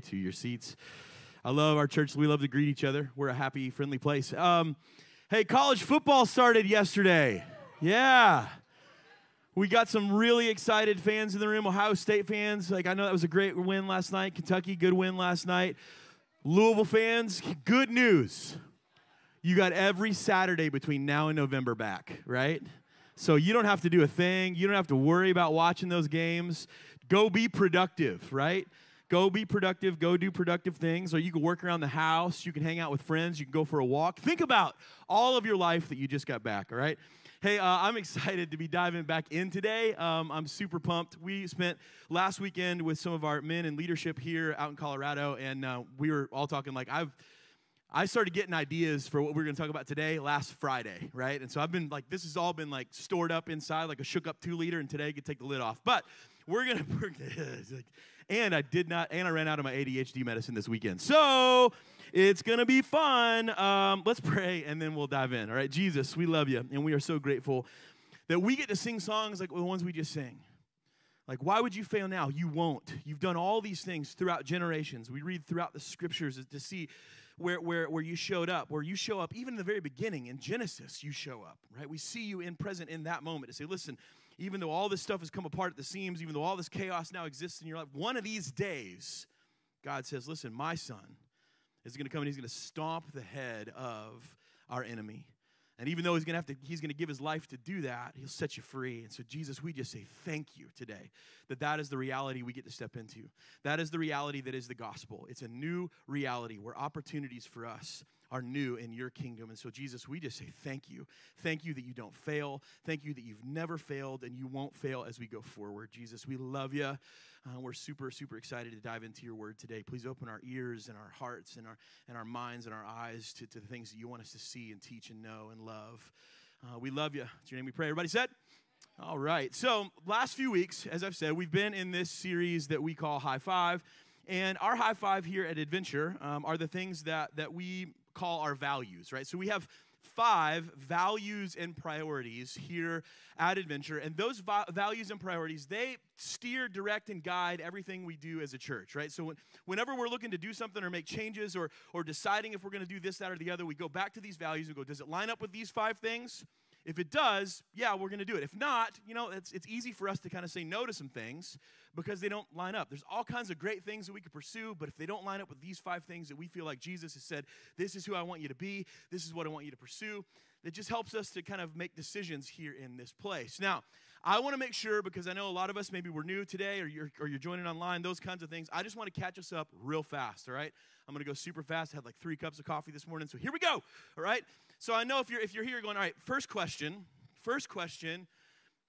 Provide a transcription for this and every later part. to your seats. I love our church. We love to greet each other. We're a happy, friendly place. Hey, college football started yesterday. Yeah. We got some really excited fans in the room, Ohio State fans. Like, I know that was a great win last night. Kentucky, good win last night. Louisville fans, good news. You got every Saturday between now and November back, right? So you don't have to do a thing. You don't have to worry about watching those games. Go be productive, right? Go be productive. Go do productive things. Or you can work around the house. You can hang out with friends. You can go for a walk. Think about all of your life that you just got back, all right? Hey, I'm excited to be diving back in today. I'm super pumped. We spent last weekend with some of our men in leadership here out in Colorado, and we were all talking like I started getting ideas for what we're going to talk about today last Friday, right? And so I've been like, this has all been like stored up inside like a shook up 2-liter, and today I could take the lid off. But we're gonna and I ran out of my ADHD medicine this weekend, so it's going to be fun. Let's pray, and then we'll dive in. All right, Jesus, we love you, and we are so grateful that we get to sing songs like the ones we just sang. Like, why would you fail now? You won't. You've done all these things throughout generations. We read throughout the scriptures to see where you showed up, where you show up. Even in the very beginning, in Genesis, you show up, right? We see you in present in that moment to say, listen, even though all this stuff has come apart at the seams, even though all this chaos now exists in your life, one of these days, God says, listen, my son is going to come and he's going to stomp the head of our enemy. And even though he's going to give his life to do that, he'll set you free. And so, Jesus, we just say thank you today that is the reality we get to step into. That is the reality that is the gospel. It's a new reality where opportunities for us are new in your kingdom. And so, Jesus, we just say thank you. Thank you that you don't fail. Thank you that you've never failed and you won't fail as we go forward. Jesus, we love you. We're super, super excited to dive into your word today. Please open our ears and our hearts and our minds and our eyes to the things that you want us to see and teach and know and love. We love you. It's your name we pray. Everybody said? All right. So last few weeks, as I've said, we've been in this series that we call High Five. And our High Five here at Adventure are the things that we call our values, right? So we have 5 values and priorities here at Adventure. And those values and priorities, they steer, direct, and guide everything we do as a church, right? So whenever we're looking to do something or make changes or deciding if we're going to do this, that, or the other, we go back to these values and go, does it line up with these 5 things? If it does, yeah, we're going to do it. If not, you know, it's easy for us to kind of say no to some things because they don't line up. There's all kinds of great things that we could pursue, but if they don't line up with these 5 things that we feel like Jesus has said, this is who I want you to be, this is what I want you to pursue, that just helps us to kind of make decisions here in this place. Now, I want to make sure, because I know a lot of us, maybe we're new today or you're joining online, those kinds of things. I just want to catch us up real fast, all right? I'm going to go super fast. I had like 3 cups of coffee this morning, so here we go, all right? So I know if you're here going, all right, first question,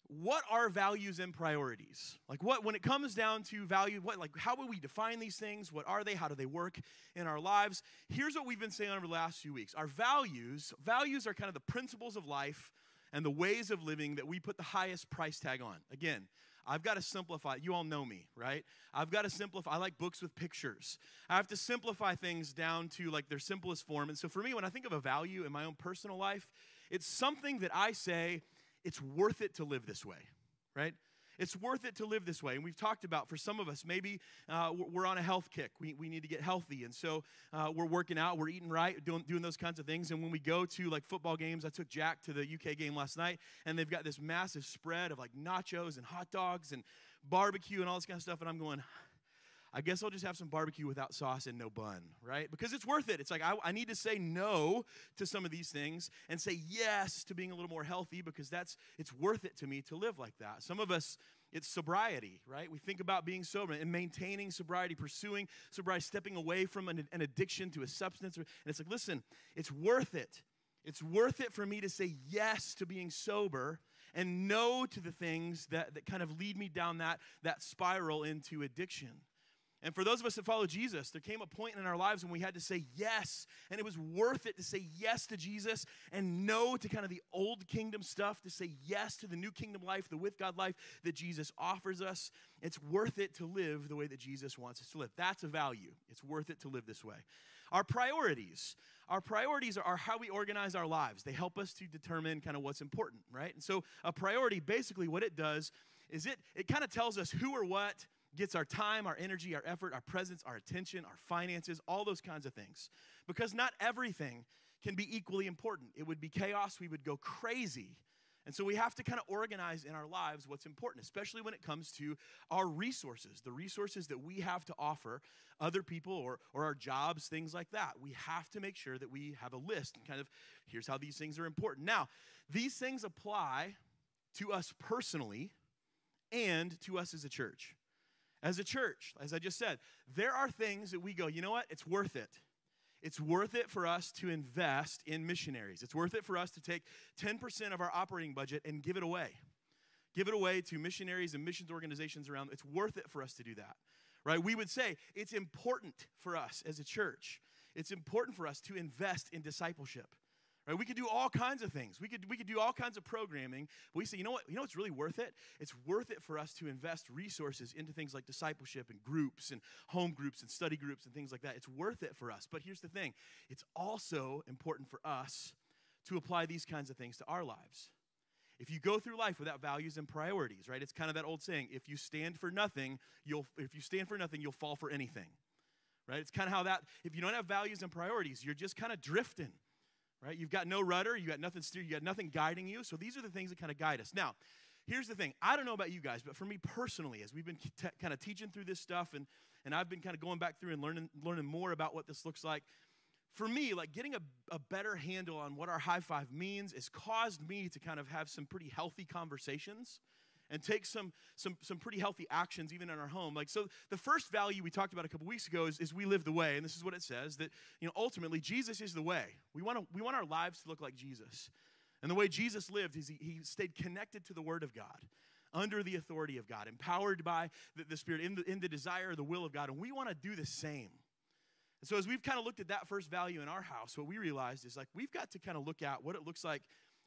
what are values and priorities? Like what, when it comes down to value, what, like how would we define these things? What are they? How do they work in our lives? Here's what we've been saying over the last few weeks. Our values are kind of the principles of life and the ways of living that we put the highest price tag on. Again, I've got to simplify. You all know me, right? I've got to simplify. I like books with pictures. I have to simplify things down to like their simplest form. And so for me, when I think of a value in my own personal life, it's something that I say, it's worth it to live this way, right? It's worth it to live this way. And we've talked about, for some of us, maybe we're on a health kick. We need to get healthy. And so we're working out, we're eating right, doing those kinds of things. And when we go to like football games, I took Jack to the UK game last night, and they've got this massive spread of like nachos and hot dogs and barbecue and all this kind of stuff. And I'm going, I guess I'll just have some barbecue without sauce and no bun, right? Because it's worth it. It's like I need to say no to some of these things and say yes to being a little more healthy because it's worth it to me to live like that. Some of us, it's sobriety, right? We think about being sober and maintaining sobriety, pursuing sobriety, stepping away from an addiction to a substance. And it's like, listen, it's worth it. It's worth it for me to say yes to being sober and no to the things that kind of lead me down that spiral into addiction. And for those of us that follow Jesus, there came a point in our lives when we had to say yes, and it was worth it to say yes to Jesus and no to kind of the old kingdom stuff, to say yes to the new kingdom life, the with God life that Jesus offers us. It's worth it to live the way that Jesus wants us to live. That's a value. It's worth it to live this way. Our priorities are how we organize our lives. They help us to determine kind of what's important, right? And so a priority, basically what it does is it kind of tells us who or what gets our time, our energy, our effort, our presence, our attention, our finances, all those kinds of things. Because not everything can be equally important. It would be chaos. We would go crazy. And so we have to kind of organize in our lives what's important, especially when it comes to our resources, the resources that we have to offer other people or our jobs, things like that. We have to make sure that we have a list and kind of here's how these things are important. Now, these things apply to us personally and to us as a church. As a church, as I just said, there are things that we go, you know what, it's worth it. It's worth it for us to invest in missionaries. It's worth it for us to take 10% of our operating budget and give it away. Give it away to missionaries and missions organizations around. It's worth it for us to do that, right? We would say it's important for us as a church. It's important for us to invest in discipleship, right? We could do all kinds of things. We could do all kinds of programming. But we say, you know what? You know what's really worth it? It's worth it for us to invest resources into things like discipleship and groups and home groups and study groups and things like that. It's worth it for us. But here's the thing. It's also important for us to apply these kinds of things to our lives. If you go through life without values and priorities, right? It's kind of that old saying, if you stand for nothing, you'll fall for anything, right? It's kind of how that, if you don't have values and priorities, you're just kind of drifting. Right? You've got no rudder, you got nothing steering, you got nothing guiding you. So these are the things that kind of guide us. Now, here's the thing. I don't know about you guys, but for me personally, as we've been kind of teaching through this stuff and I've been kind of going back through and learning more about what this looks like, for me, like getting a better handle on what our high five means has caused me to kind of have some pretty healthy conversations and take some pretty healthy actions even in our home. Like, so the first value we talked about a couple weeks ago is we live the way, and this is what it says, that, you know, ultimately Jesus is the way. We want our lives to look like Jesus. And the way Jesus lived is he stayed connected to the Word of God, under the authority of God, empowered by the Spirit, in the desire, the will of God, and we want to do the same. And so as we've kind of looked at that first value in our house, what we realized is, like, we've got to kind of look at what it looks like,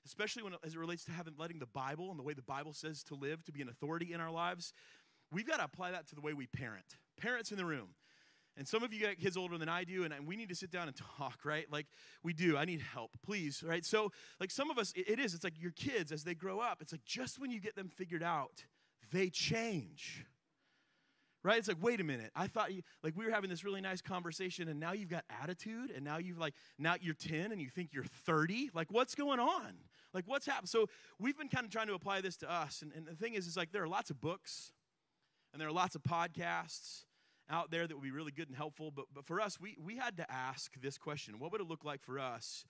especially as it relates to letting the Bible and the way the Bible says to live, to be an authority in our lives. We've got to apply that to the way we parent. Parents in the room. And some of you got kids older than I do, and we need to sit down and talk, right? Like, we do. I need help, please, right? So, like, some of us, it's like your kids, as they grow up, it's like just when you get them figured out, they change, right? It's like, wait a minute. I thought, we were having this really nice conversation, and now you've got attitude, and now you're 10, and you think you're 30. Like, what's going on? Like, what's happened? So we've been kind of trying to apply this to us. And the thing is, there are lots of books and there are lots of podcasts out there that would be really good and helpful. But for us, we had to ask this question. What would it look like for us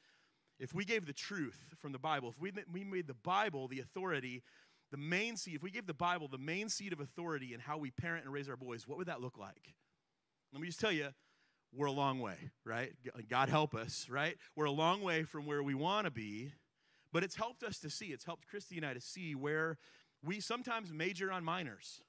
if we gave the truth from the Bible? If we made the Bible the authority, the main seat, if we gave the Bible the main seat of authority in how we parent and raise our boys, what would that look like? Let me just tell you, we're a long way, right? God help us, right? We're a long way from where we want to be. But it's helped us to see, it's helped Christy and I to see where we sometimes major on minors.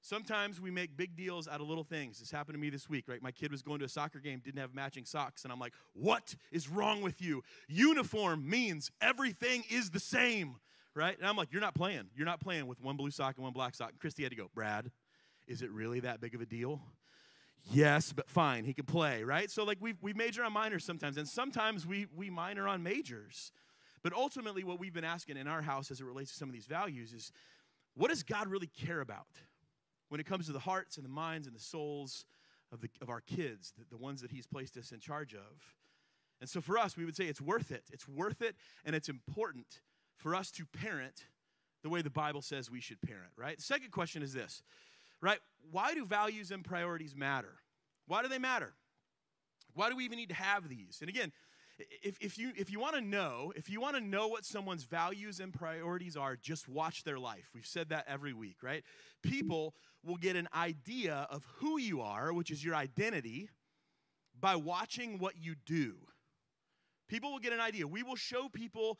Sometimes we make big deals out of little things. This happened to me this week, right? My kid was going to a soccer game, didn't have matching socks, and I'm like, what is wrong with you? Uniform means everything is the same, right? And I'm like, you're not playing. You're not playing with one blue sock and one black sock. And Christy had to go, Brad, is it really that big of a deal? Yes, but fine, he can play, right? So, like, we major on minors sometimes, and sometimes we minor on majors. But ultimately, what we've been asking in our house as it relates to some of these values is, what does God really care about when it comes to the hearts and the minds and the souls of our kids, the ones that he's placed us in charge of? And so for us, we would say it's worth it. It's worth it, and it's important for us to parent the way the Bible says we should parent, right? The second question is this, right? Why do values and priorities matter? Why do they matter? Why do we even need to have these? And again, If you want to know what someone's values and priorities are, just watch their life. We've said that every week, right? People will get an idea of who you are, which is your identity, by watching what you do. People will get an idea. We will show people,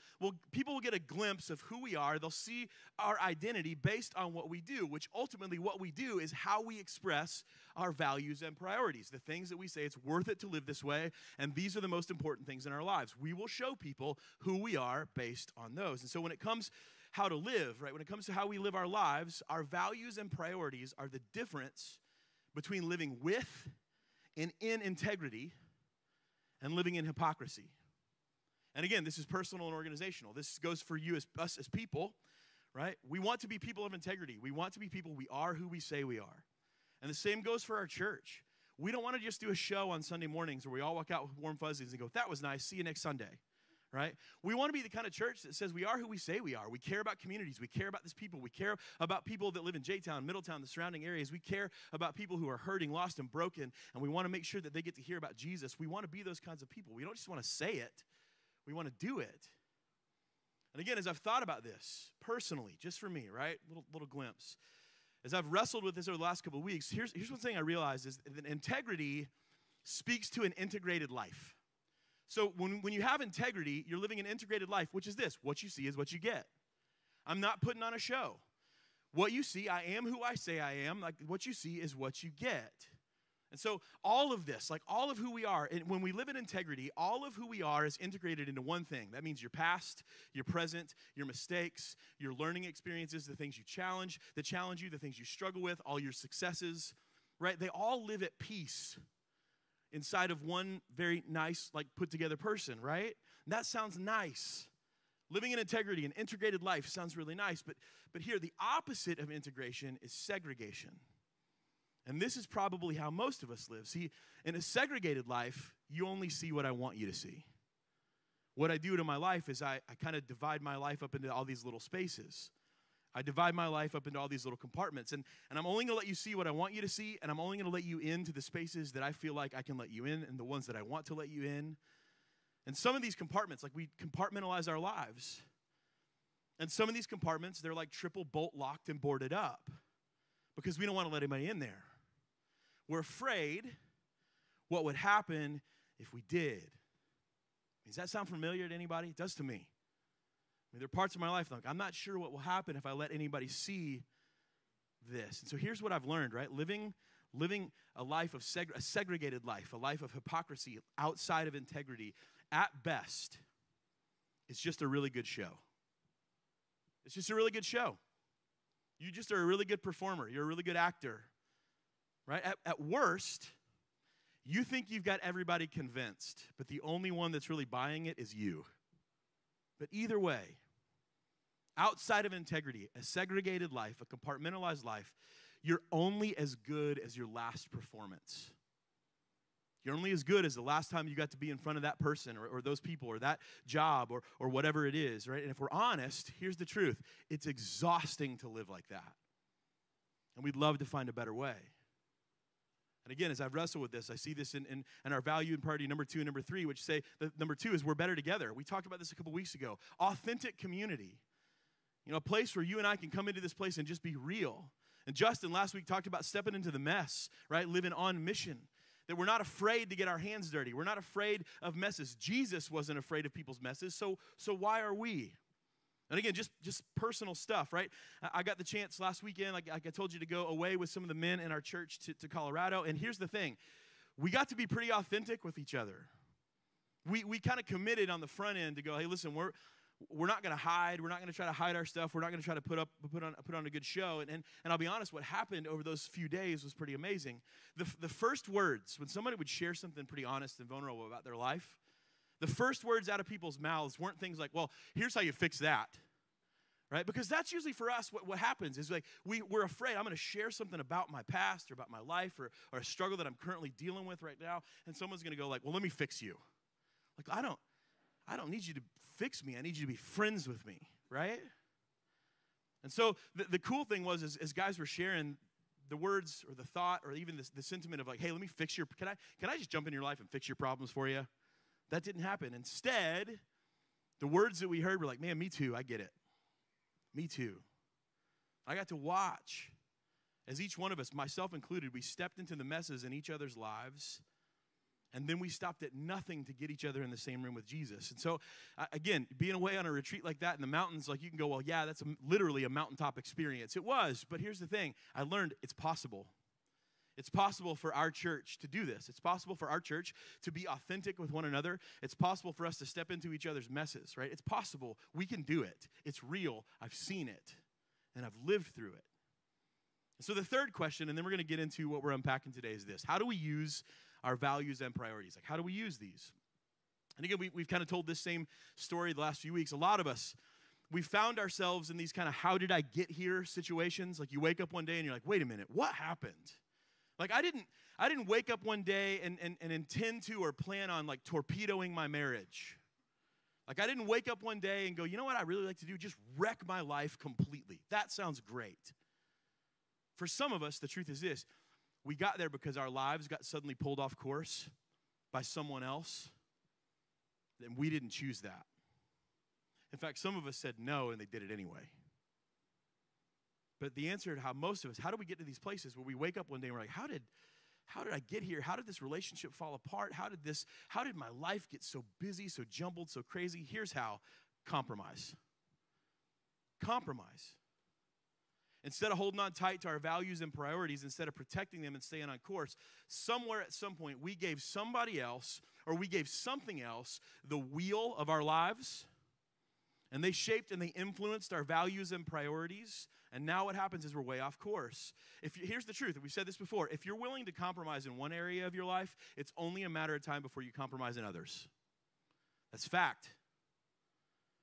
people will get a glimpse of who we are. They'll see our identity based on what we do, which ultimately what we do is how we express our values and priorities, the things that we say it's worth it to live this way, and these are the most important things in our lives. We will show people who we are based on those. And so when it comes how to live, right, when it comes to how we live our lives, our values and priorities are the difference between living with and in integrity and living in hypocrisy. And again, this is personal and organizational. This goes for you as us as people, right? We want to be people of integrity. We want to be people. We are who we say we are. And the same goes for our church. We don't want to just do a show on Sunday mornings where we all walk out with warm fuzzies and go, that was nice, see you next Sunday, right? We want to be the kind of church that says we are who we say we are. We care about communities. We care about these people. We care about people that live in J-town, Middletown, the surrounding areas. We care about people who are hurting, lost, and broken, and we want to make sure that they get to hear about Jesus. We want to be those kinds of people. We don't just want to say it. We want to do it. And again, as I've thought about this personally, just for me, right, little glimpse, as I've wrestled with this over the last couple of weeks, here's one thing I realized is that integrity speaks to an integrated life. So when you have integrity, you're living an integrated life, which is this. What you see is what you get. I'm not putting on a show. What you see, I am who I say I am. Like, what you see is what you get. And so all of this, like all of who we are, and when we live in integrity, all of who we are is integrated into one thing. That means your past, your present, your mistakes, your learning experiences, the things you challenge, that challenge you, the things you struggle with, all your successes, right? They all live at peace inside of one very nice, like put together person, right? And that sounds nice. Living in integrity, an integrated life sounds really nice, but here the opposite of integration is segregation. And this is probably how most of us live. See, in a segregated life, you only see what I want you to see. What I do to my life is I kind of divide my life up into all these little spaces. I divide my life up into all these little compartments. And I'm only going to let you see what I want you to see, and I'm only going to let you into the spaces that I feel like I can let you in and the ones that I want to let you in. And some of these compartments, like we compartmentalize our lives. And some of these compartments, they're like triple bolt locked and boarded up because we don't want to let anybody in there. We're afraid what would happen if we did. Does that sound familiar to anybody? It does to me. I mean, there are parts of my life like, I'm not sure what will happen if I let anybody see this. And so here's what I've learned, right? Living a life of a segregated life, a life of hypocrisy outside of integrity, at best, it's just a really good show. It's just a really good show. You just are a really good performer. You're a really good actor. Right? At worst, you think you've got everybody convinced, but the only one that's really buying it is you. But either way, outside of integrity, a segregated life, a compartmentalized life, you're only as good as your last performance. You're only as good as the last time you got to be in front of that person or those people or that job or whatever it is, right? And if we're honest, here's the truth. It's exhausting to live like that, and we'd love to find a better way. And again, as I've wrestled with this, I see this in our value and priority number 2 and number 3, which say that number 2 is we're better together. We talked about this a couple weeks ago. Authentic community. You know, a place where you and I can come into this place and just be real. And Justin last week talked about stepping into the mess, right? Living on mission. That we're not afraid to get our hands dirty. We're not afraid of messes. Jesus wasn't afraid of people's messes, so why are we? And again, just personal stuff, right? I got the chance last weekend, like I told you, to go away with some of the men in our church to Colorado. And here's the thing. We got to be pretty authentic with each other. We kind of committed on the front end to go, hey, listen, we're not going to hide. We're not going to try to hide our stuff. We're not going to try to put on a good show. And I'll be honest, what happened over those few days was pretty amazing. The first words, when somebody would share something pretty honest and vulnerable about their life, the first words out of people's mouths weren't things like, well, here's how you fix that, right? Because that's usually for us what happens is like we're afraid I'm going to share something about my past or about my life or a struggle that I'm currently dealing with right now, and someone's going to go like, well, let me fix you. Like, I don't need you to fix me. I need you to be friends with me, right? And so the cool thing was as guys were sharing the words or the thought or even the sentiment of like, hey, let me fix your, can I just jump in your life and fix your problems for you? That didn't happen. Instead, the words that we heard were like, man, me too, I get it. Me too. I got to watch as each one of us, myself included, we stepped into the messes in each other's lives, and then we stopped at nothing to get each other in the same room with Jesus. And so, again, being away on a retreat like that in the mountains, like you can go, well, yeah, that's literally a mountaintop experience. It was, but here's the thing. I learned it's possible. It's possible for our church to do this. It's possible for our church to be authentic with one another. It's possible for us to step into each other's messes, right? It's possible. We can do it. It's real. I've seen it, and I've lived through it. So the third question, and then we're going to get into what we're unpacking today, is this. How do we use our values and priorities? Like, how do we use these? And again, we've kind of told this same story the last few weeks. A lot of us, we found ourselves in these kind of how-did-I-get-here situations. Like, you wake up one day, and you're like, wait a minute, what happened? Like I didn't wake up one day and intend to or plan on like torpedoing my marriage. Like I didn't wake up one day and go, you know what I really like to do? Just wreck my life completely. That sounds great. For some of us, the truth is this. We got there because our lives got suddenly pulled off course by someone else. And we didn't choose that. In fact, some of us said no and they did it anyway. But the answer to how most of us, how do we get to these places where we wake up one day and we're like, how did I get here? How did this relationship fall apart? How did my life get so busy, so jumbled, so crazy? Here's how. Compromise. Compromise. Instead of holding on tight to our values and priorities, instead of protecting them and staying on course, somewhere at some point we gave somebody else or we gave something else the wheel of our lives. And they shaped and they influenced our values and priorities. And now what happens is we're way off course. Here's the truth. We've said this before. If you're willing to compromise in one area of your life, it's only a matter of time before you compromise in others. That's fact.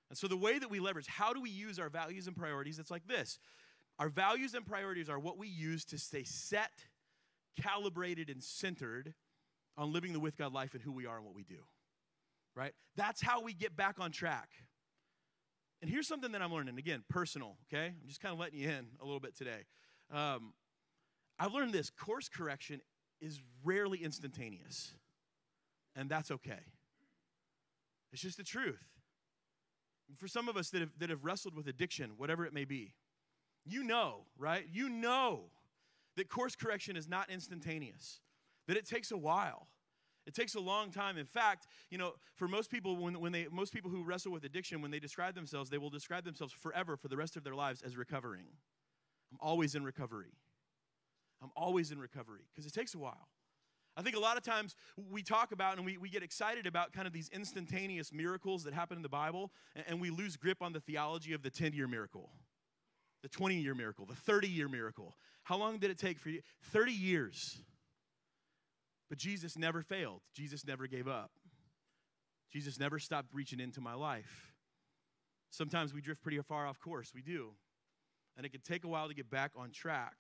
And so the way that we leverage, how do we use our values and priorities? It's like this. Our values and priorities are what we use to stay set, calibrated, and centered on living the with God life and who we are and what we do. Right? That's how we get back on track. And here's something that I'm learning, again, personal, okay? I'm just kind of letting you in a little bit today. I've learned this. Course correction is rarely instantaneous, and that's okay. It's just the truth. For some of us that have wrestled with addiction, whatever it may be, you know, right? You know that course correction is not instantaneous, that it takes a while. It takes a long time. In fact, you know, for most people, most people who wrestle with addiction, when they describe themselves, they will describe themselves forever for the rest of their lives as recovering. I'm always in recovery. I'm always in recovery because it takes a while. I think a lot of times we talk about and we get excited about kind of these instantaneous miracles that happen in the Bible, and we lose grip on the theology of the 10-year miracle, the 20-year miracle, the 30-year miracle. How long did it take for you? 30 years. But Jesus never failed. Jesus never gave up. Jesus never stopped reaching into my life. Sometimes we drift pretty far off course. We do. And it can take a while to get back on track.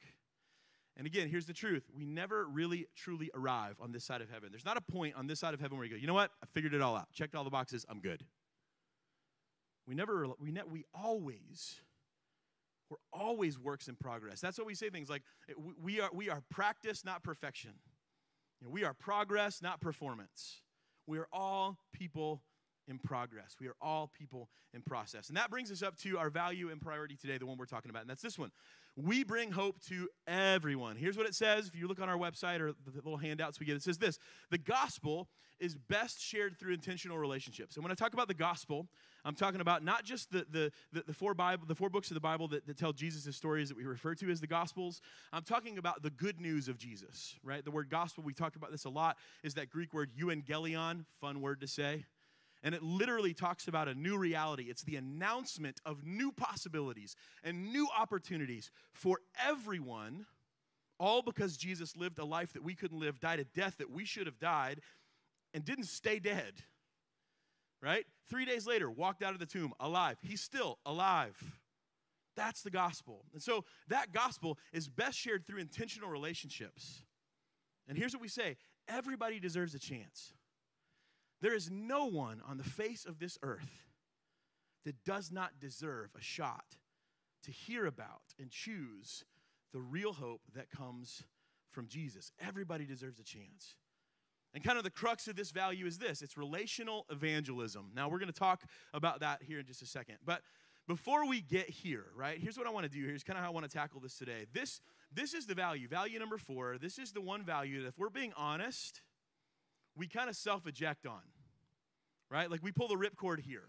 And again, here's the truth. We never really, truly arrive on this side of heaven. There's not a point on this side of heaven where you go, you know what? I figured it all out. Checked all the boxes. I'm good. We're always works in progress. That's what we say things like, we are practice, not perfection. You know, we are progress, not performance. We are all people in progress. We are all people in process. And that brings us up to our value and priority today, the one we're talking about, and that's this one. We bring hope to everyone. Here's what it says. If you look on our website or the little handouts we get, it says this. The gospel is best shared through intentional relationships. And when I talk about the gospel, I'm talking about not just the four books of the Bible that tell Jesus' stories that we refer to as the gospels. I'm talking about the good news of Jesus, right? The word gospel, we talked about this a lot, is that Greek word euangelion, fun word to say. And it literally talks about a new reality. It's the announcement of new possibilities and new opportunities for everyone, all because Jesus lived a life that we couldn't live, died a death that we should have died, and didn't stay dead, right? 3 days later, walked out of the tomb alive. He's still alive. That's the gospel. And so that gospel is best shared through intentional relationships. And here's what we say. Everybody deserves a chance. There is no one on the face of this earth that does not deserve a shot to hear about and choose the real hope that comes from Jesus. Everybody deserves a chance. And kind of the crux of this value is this. It's relational evangelism. Now, we're going to talk about that here in just a second. But before we get here, right, here's what I want to do. Here's kind of how I want to tackle this today. This is the value. Value number 4. This is the one value that if we're being honest, we kind of self-eject on, right? Like we pull the ripcord here.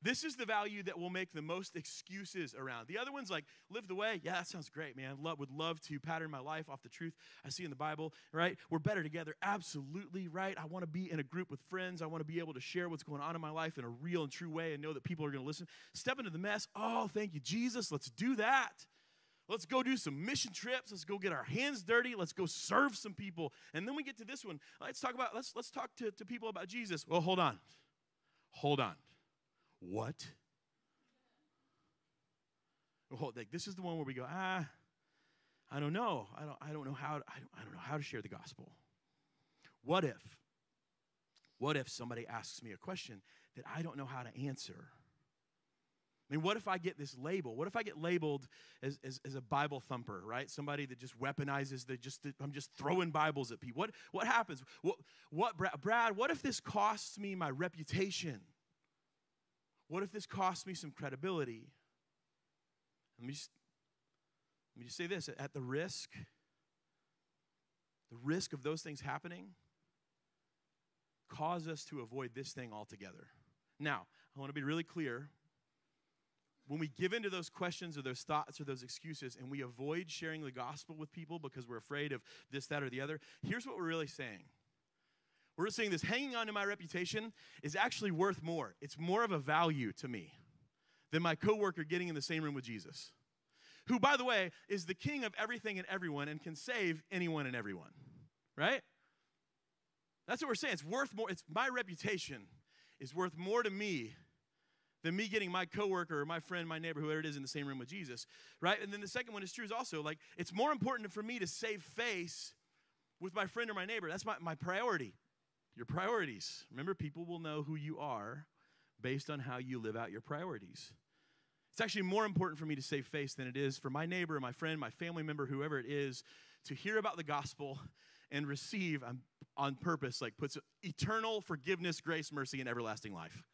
This is the value that we'll make the most excuses around. The other one's like, live the way. Yeah, that sounds great, man. Would love to pattern my life off the truth I see in the Bible, right? We're better together. Absolutely, right? I want to be in a group with friends. I want to be able to share what's going on in my life in a real and true way and know that people are going to listen. Step into the mess. Oh, thank you, Jesus. Let's do that. Let's go do some mission trips. Let's go get our hands dirty. Let's go serve some people. And then we get to this one. Let's talk to people about Jesus. Well, hold on. What? Well, like, this is the one where we go, I don't know. I don't know how to share the gospel. What if somebody asks me a question that I don't know how to answer? I mean, what if I get this label? What if I get labeled as a Bible thumper, right? Somebody that just weaponizes, I'm just throwing Bibles at people. What happens? Brad, what if this costs me my reputation? What if this costs me some credibility? Let me just say this. At the risk of those things happening, cause us to avoid this thing altogether. Now, I want to be really clear. When we give into those questions or those thoughts or those excuses and we avoid sharing the gospel with people because we're afraid of this, that, or the other, here's what we're really saying. We're saying this: hanging on to my reputation is actually worth more. It's more of a value to me than my coworker getting in the same room with Jesus, who, by the way, is the king of everything and everyone and can save anyone and everyone, right? That's what we're saying. It's worth more. It's my reputation is worth more to me than me getting my coworker or my friend, my neighbor, whoever it is, in the same room with Jesus, right? And then the second one is true is also, like, it's more important for me to save face with my friend or my neighbor. That's my priority. Your priorities. Remember, people will know who you are based on how you live out your priorities. It's actually more important for me to save face than it is for my neighbor or my friend, my family member, whoever it is, to hear about the gospel and receive on purpose, like, puts eternal forgiveness, grace, mercy, and everlasting life.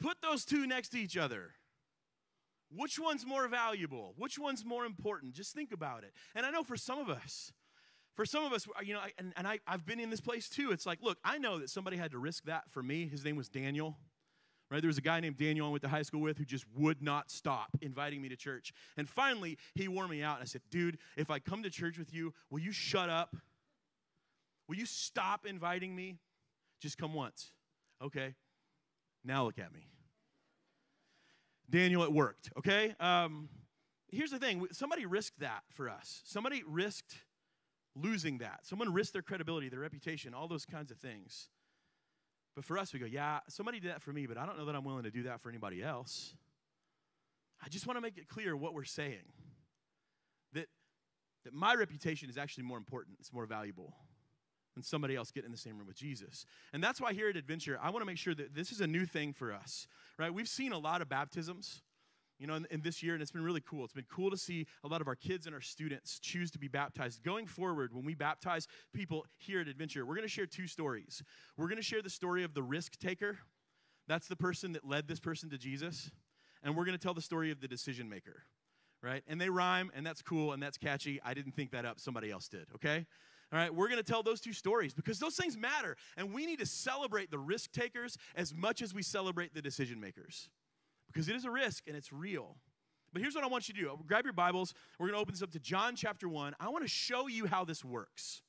Put those two next to each other. Which one's more valuable? Which one's more important? Just think about it. And I know for some of us, you know, I've been in this place too. It's like, look, I know that somebody had to risk that for me. His name was Daniel, right? There was a guy named Daniel I went to high school with who just would not stop inviting me to church. And finally, he wore me out. And I said, dude, if I come to church with you, will you shut up? Will you stop inviting me? Just come once. Okay. Now look at me. Daniel, it worked, okay? Here's the thing. Somebody risked that for us. Somebody risked losing that. Someone risked their credibility, their reputation, all those kinds of things. But for us, we go, yeah, somebody did that for me, but I don't know that I'm willing to do that for anybody else. I just want to make it clear what we're saying, that my reputation is actually more important. It's more valuable and somebody else get in the same room with Jesus. And that's why here at Adventure, I want to make sure that this is a new thing for us, right? We've seen a lot of baptisms, you know, in this year, and it's been really cool. It's been cool to see a lot of our kids and our students choose to be baptized. Going forward, when we baptize people here at Adventure, we're going to share two stories. We're going to share the story of the risk taker. That's the person that led this person to Jesus. And we're going to tell the story of the decision maker, right? And they rhyme, and that's cool, and that's catchy. I didn't think that up. Somebody else did, okay? All right, we're going to tell those two stories because those things matter, and we need to celebrate the risk takers as much as we celebrate the decision makers because it is a risk and it's real. But here's what I want you to do. Grab your Bibles. We're going to open this up to John chapter 1. I want to show you how this works,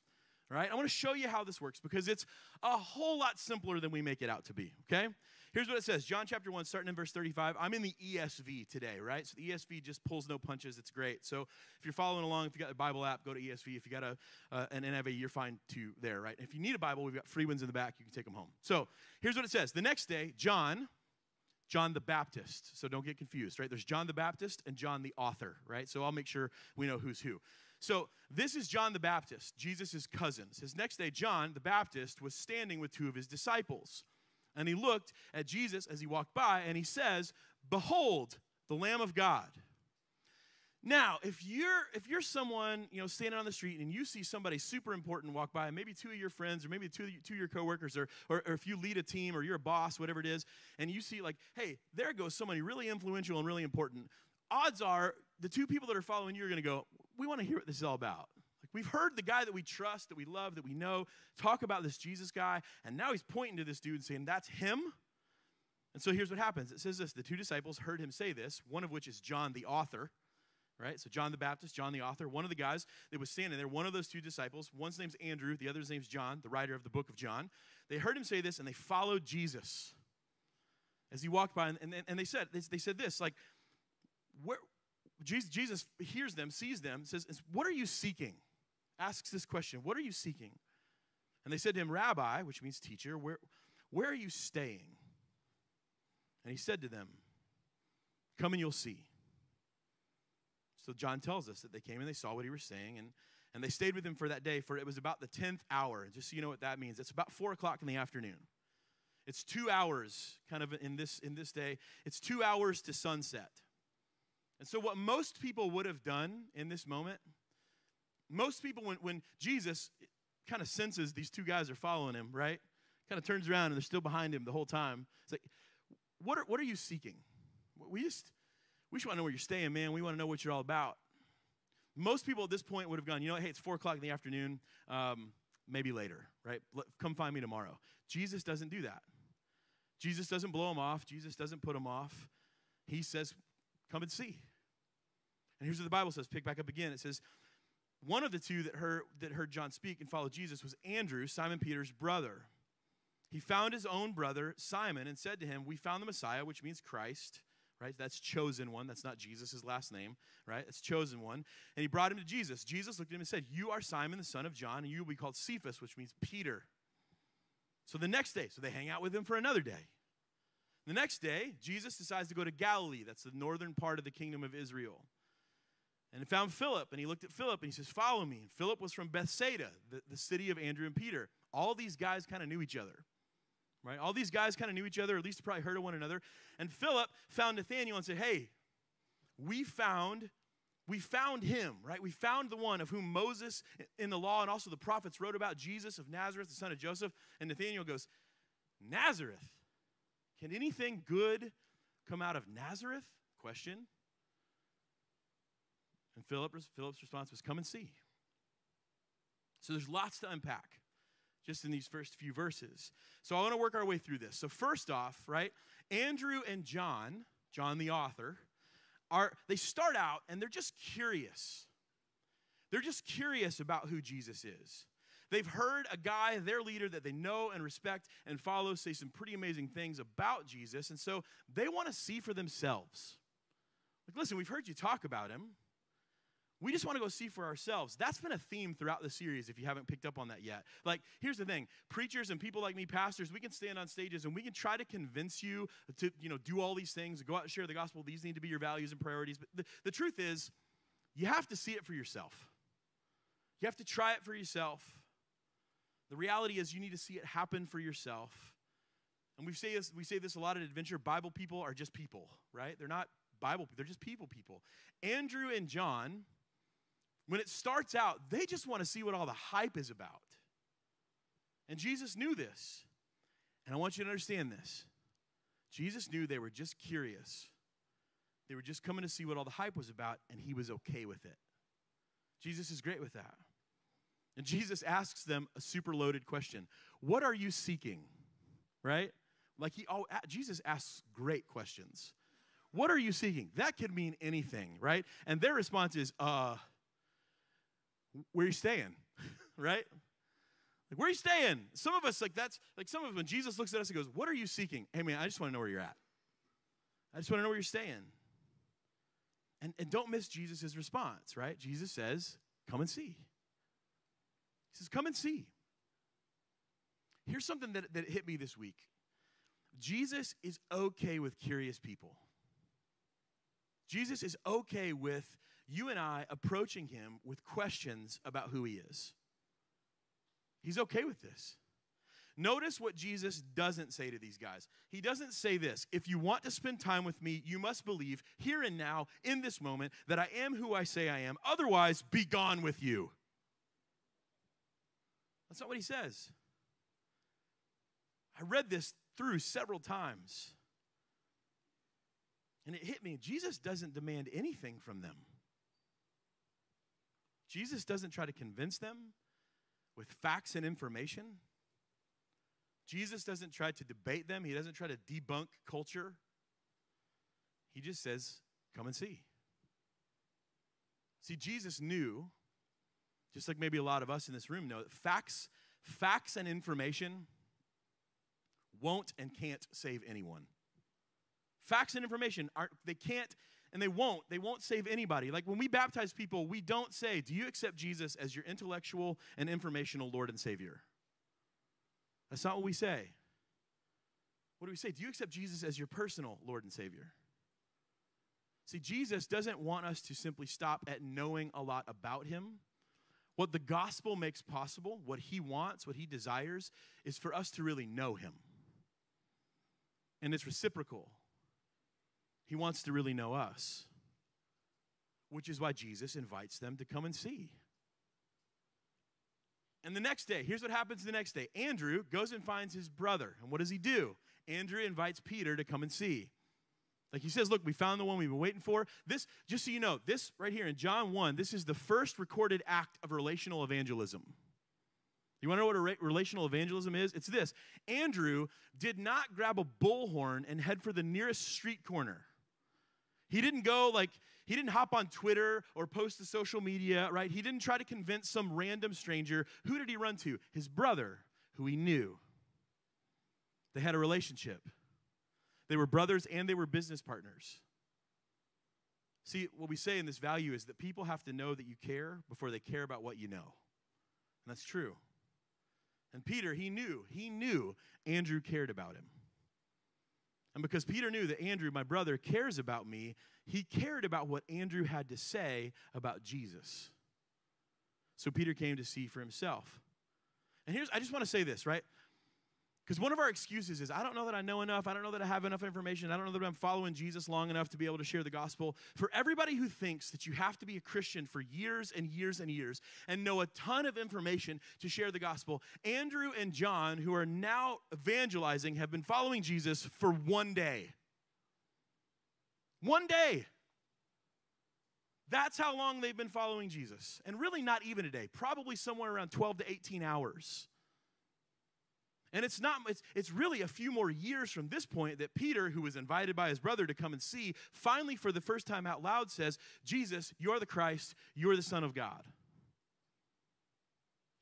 all right? I want to show you how this works because it's a whole lot simpler than we make it out to be, okay? Here's what it says. John chapter 1, starting in verse 35. I'm in the ESV today, right? So the ESV just pulls no punches. It's great. So if you're following along, if you got a Bible app, go to ESV. If you got an NIV, you're fine too there, right? And if you need a Bible, we've got free ones in the back. You can take them home. So here's what it says. The next day, John the Baptist. So don't get confused, right? There's John the Baptist and John the author, right? So I'll make sure we know who's who. So this is John the Baptist, Jesus' cousin. It says, next day, John the Baptist was standing with two of his disciples. And he looked at Jesus as he walked by, and he says, "Behold, the Lamb of God." Now, if you're someone, you know, standing on the street and you see somebody super important walk by, and maybe two of your friends or maybe two of your coworkers or if you lead a team or you're a boss, whatever it is, and you see, like, hey, there goes somebody really influential and really important, odds are the two people that are following you are going to go, we want to hear what this is all about. We've heard the guy that we trust, that we love, that we know, talk about this Jesus guy, and now he's pointing to this dude and saying, that's him? And so here's what happens. It says this, the two disciples heard him say this, one of which is John the author, right? So John the Baptist, John the author, one of the guys that was standing there, one of those two disciples, one's name's Andrew, the other's name's John, the writer of the book of John. They heard him say this, and they followed Jesus as he walked by, and they said this, like, where, Jesus hears them, sees them, says, what are you seeking? Asks this question, what are you seeking? And they said to him, Rabbi, which means teacher, where are you staying? And he said to them, come and you'll see. So John tells us that they came and they saw what he was saying, and they stayed with him for that day, for it was about the 10th hour. Just so you know what that means, it's about 4 o'clock in the afternoon. It's 2 hours, kind of in this day, it's 2 hours to sunset. And so what most people would have done in this moment, most people, when Jesus kind of senses these two guys are following him, right? Kind of turns around and they're still behind him the whole time. It's like, what are you seeking? We just want to know where you're staying, man. We want to know what you're all about. Most people at this point would have gone, you know, hey, it's 4 o'clock in the afternoon, maybe later, right? Come find me tomorrow. Jesus doesn't do that. Jesus doesn't blow them off. Jesus doesn't put them off. He says, come and see. And here's what the Bible says. Pick back up again. It says, one of the two that heard John speak and followed Jesus was Andrew, Simon Peter's brother. He found his own brother, Simon, and said to him, we found the Messiah, which means Christ, right? That's chosen one. That's not Jesus' last name, right? It's chosen one. And he brought him to Jesus. Jesus looked at him and said, you are Simon, the son of John, and you will be called Cephas, which means Peter. So the next day, so they hang out with him for another day. The next day, Jesus decides to go to Galilee. That's the northern part of the kingdom of Israel. And he found Philip, and he looked at Philip, and he says, follow me. And Philip was from Bethsaida, the city of Andrew and Peter. All these guys kind of knew each other, right? All these guys kind of knew each other, at least probably heard of one another. And Philip found Nathanael and said, hey, we found him, right? We found the one of whom Moses in the law and also the prophets wrote about, Jesus of Nazareth, the son of Joseph. And Nathanael goes, Nazareth? Can anything good come out of Nazareth? Question. And Philip's response was, come and see. So there's lots to unpack just in these first few verses. So I want to work our way through this. So first off, right, Andrew and John the author, they start out and they're just curious. They're just curious about who Jesus is. They've heard a guy, their leader, that they know and respect and follow say some pretty amazing things about Jesus. And so they want to see for themselves. Like, listen, we've heard you talk about him. We just want to go see for ourselves. That's been a theme throughout the series, if you haven't picked up on that yet. Like, here's the thing. Preachers and people like me, pastors, we can stand on stages and we can try to convince you to, you know, do all these things, go out and share the gospel. These need to be your values and priorities. But the truth is, you have to see it for yourself. You have to try it for yourself. The reality is you need to see it happen for yourself. And we say this a lot at Adventure. Bible people are just people, right? They're not Bible people. They're just people. Andrew and John, when it starts out, they just want to see what all the hype is about. And Jesus knew this. And I want you to understand this. Jesus knew they were just curious. They were just coming to see what all the hype was about, and he was okay with it. Jesus is great with that. And Jesus asks them a super loaded question. What are you seeking? Right? Like Jesus asks great questions. What are you seeking? That could mean anything, right? And their response is, where are you staying, right? Like, where are you staying? Some of us, like, that's, like, some of us, when Jesus looks at us and goes, what are you seeking? Hey, man, I just want to know where you're at. I just want to know where you're staying. And don't miss Jesus' response, right? Jesus says, come and see. He says, come and see. Here's something that hit me this week. Jesus is okay with curious people. Jesus is okay with you and I approaching him with questions about who he is. He's okay with this. Notice what Jesus doesn't say to these guys. He doesn't say this. If you want to spend time with me, you must believe here and now in this moment that I am who I say I am. Otherwise, be gone with you. That's not what he says. I read this through several times, and it hit me. Jesus doesn't demand anything from them. Jesus doesn't try to convince them with facts and information. Jesus doesn't try to debate them. He doesn't try to debunk culture. He just says, come and see. See, Jesus knew, just like maybe a lot of us in this room know, that facts and information won't and can't save anyone. Facts and information won't save anybody. Like, when we baptize people, we don't say, do you accept Jesus as your intellectual and informational Lord and Savior? That's not what we say. What do we say? Do you accept Jesus as your personal Lord and Savior? See, Jesus doesn't want us to simply stop at knowing a lot about him. What the gospel makes possible, what he wants, what he desires, is for us to really know him. And it's reciprocal. He wants to really know us, which is why Jesus invites them to come and see. And the next day, here's what happens the next day. Andrew goes and finds his brother. And what does he do? Andrew invites Peter to come and see. Like he says, look, we found the one we've been waiting for. This, just so you know, this right here in John 1, this is the first recorded act of relational evangelism. You want to know what relational evangelism is? It's this. Andrew did not grab a bullhorn and head for the nearest street corner. He didn't go like, he didn't hop on Twitter or post to social media, right? He didn't try to convince some random stranger. Who did he run to? His brother, who he knew. They had a relationship. They were brothers and they were business partners. See, what we say in this value is that people have to know that you care before they care about what you know. And that's true. And Peter, he knew Andrew cared about him. And because Peter knew that Andrew, my brother, cares about me, he cared about what Andrew had to say about Jesus. So Peter came to see for himself. And I just want to say this, right? Because one of our excuses is, I don't know that I know enough. I don't know that I have enough information. I don't know that I'm following Jesus long enough to be able to share the gospel. For everybody who thinks that you have to be a Christian for years and years and years and know a ton of information to share the gospel, Andrew and John, who are now evangelizing, have been following Jesus for one day. One day. That's how long they've been following Jesus. And really not even a day. Probably somewhere around 12 to 18 hours. And it's really a few more years from this point that Peter, who was invited by his brother to come and see, finally for the first time out loud says, Jesus, you're the Christ, you're the Son of God.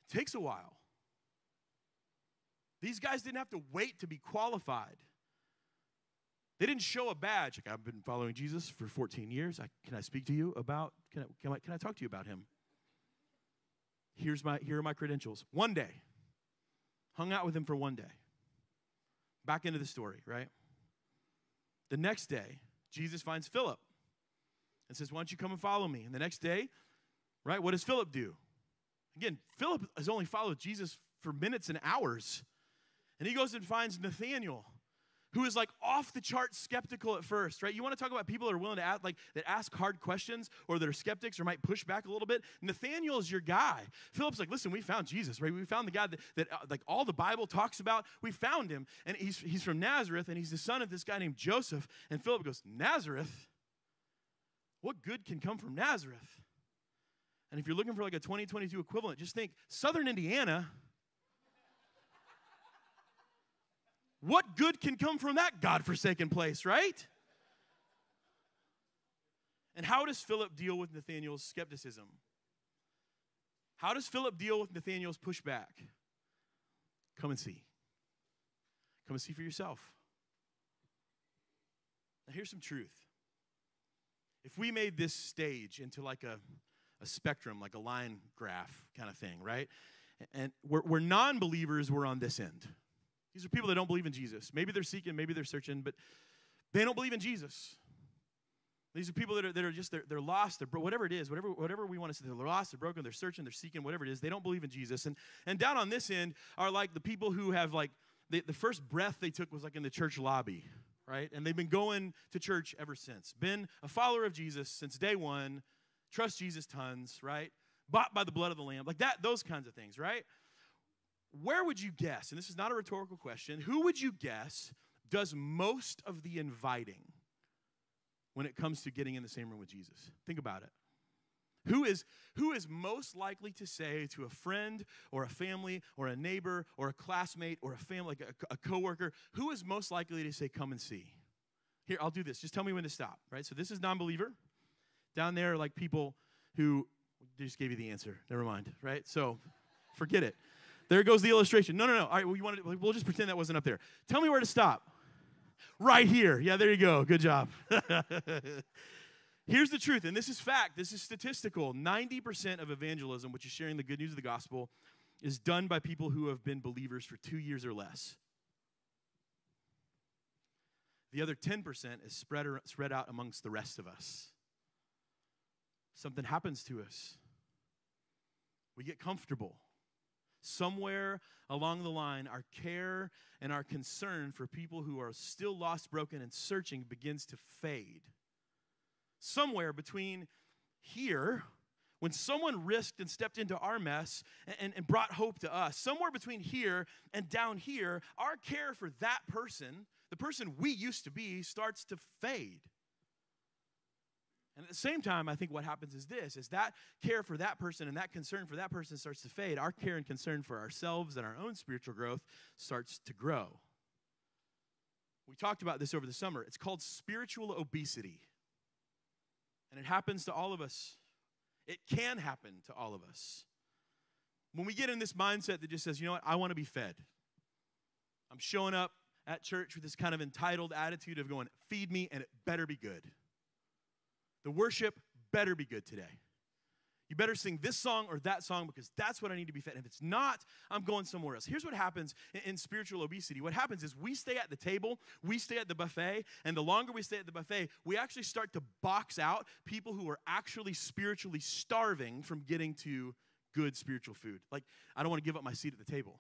It takes a while. These guys didn't have to wait to be qualified. They didn't show a badge. Like, I've been following Jesus for 14 years. Can I talk to you about him? Here are my credentials. One day. Hung out with him for one day. Back into the story, right? The next day, Jesus finds Philip and says, why don't you come and follow me? And the next day, right, what does Philip do? Again, Philip has only followed Jesus for minutes and hours. And he goes and finds Nathanael, who is like off the chart skeptical at first, right? You want to talk about people that are willing to ask, like that ask hard questions or that are skeptics or might push back a little bit. Nathanael is your guy. Philip's like, listen, we found Jesus, right? We found the guy that like all the Bible talks about. We found him, and he's from Nazareth, and he's the son of this guy named Joseph. And Philip goes, Nazareth? What good can come from Nazareth? And if you're looking for like a 2022 equivalent, just think Southern Indiana. What good can come from that godforsaken place, right? And how does Philip deal with Nathanael's skepticism? How does Philip deal with Nathanael's pushback? Come and see. Come and see for yourself. Now here's some truth. If we made this stage into like a spectrum, like a line graph kind of thing, right? And we're non-believers, we're on this end. These are people that don't believe in Jesus. Maybe they're seeking, maybe they're searching, but they don't believe in Jesus. These are people that are just, they're lost, whatever it is, whatever we want to say, they're lost, they're broken, they're searching, they're seeking, whatever it is, they don't believe in Jesus. And down on this end are like the people who have like, the first breath they took was like in the church lobby, right? And they've been going to church ever since. Been a follower of Jesus since day one, trust Jesus tons, right? Bought by the blood of the Lamb, like that, those kinds of things, right? Where would you guess, and this is not a rhetorical question, who would you guess does most of the inviting when it comes to getting in the same room with Jesus? Think about it. Who is most likely to say to a friend or a family or a neighbor or a classmate or a family, like a coworker, who is most likely to say, come and see? Here, I'll do this. Just tell me when to stop, right? So this is non-believer. Down there are like people who just gave you the answer. Never mind, right? So forget it. There goes the illustration. No. All right, we'll just pretend that wasn't up there. Tell me where to stop. Right here. Yeah, there you go. Good job. Here's the truth, and this is fact. This is statistical. 90% of evangelism, which is sharing the good news of the gospel, is done by people who have been believers for 2 years or less. The other 10% is spread out amongst the rest of us. Something happens to us. We get comfortable. Somewhere along the line, our care and our concern for people who are still lost, broken, and searching begins to fade. Somewhere between here, when someone risked and stepped into our mess and brought hope to us, somewhere between here and down here, our care for that person, the person we used to be, starts to fade. And at the same time, I think what happens is this, is that care for that person and that concern for that person starts to fade. Our care and concern for ourselves and our own spiritual growth starts to grow. We talked about this over the summer. It's called spiritual obesity. And it happens to all of us. It can happen to all of us. When we get in this mindset that just says, you know what, I want to be fed. I'm showing up at church with this kind of entitled attitude of going, feed me and it better be good. The worship better be good today. You better sing this song or that song because that's what I need to be fed. And if it's not, I'm going somewhere else. Here's what happens in spiritual obesity. What happens is we stay at the table, we stay at the buffet, and the longer we stay at the buffet, we actually start to box out people who are actually spiritually starving from getting to good spiritual food. Like, I don't want to give up my seat at the table.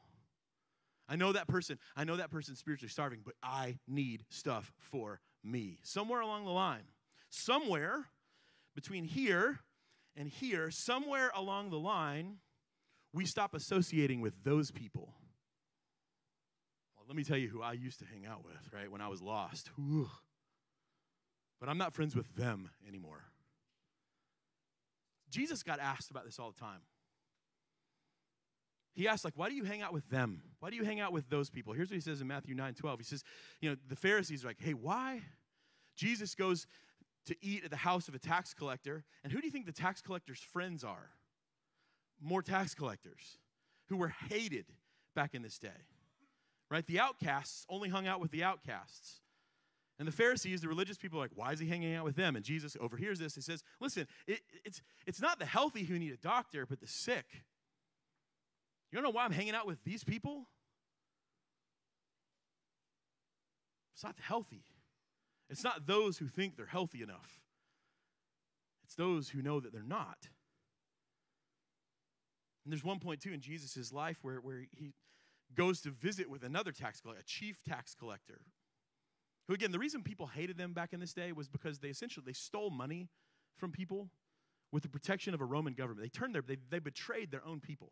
I know that person's spiritually starving, but I need stuff for me. Somewhere along the line, somewhere between here and here, somewhere along the line, we stop associating with those people. Well, let me tell you who I used to hang out with, right, when I was lost. Ooh. But I'm not friends with them anymore. Jesus got asked about this all the time. He asked, like, why do you hang out with them? Why do you hang out with those people? Here's what he says in Matthew 9:12. He says, you know, the Pharisees are like, hey, why? Jesus goes to eat at the house of a tax collector. And who do you think the tax collector's friends are? More tax collectors who were hated back in this day, right? The outcasts only hung out with the outcasts. And the Pharisees, the religious people, are like, why is he hanging out with them? And Jesus overhears this. He says, listen, it's not the healthy who need a doctor, but the sick. You don't know why I'm hanging out with these people? It's not the healthy. It's not those who think they're healthy enough. It's those who know that they're not. And there's one point, too, in Jesus' life where he goes to visit with another tax collector, a chief tax collector, who, again, the reason people hated them back in this day was because they stole money from people with the protection of a Roman government. They betrayed their own people.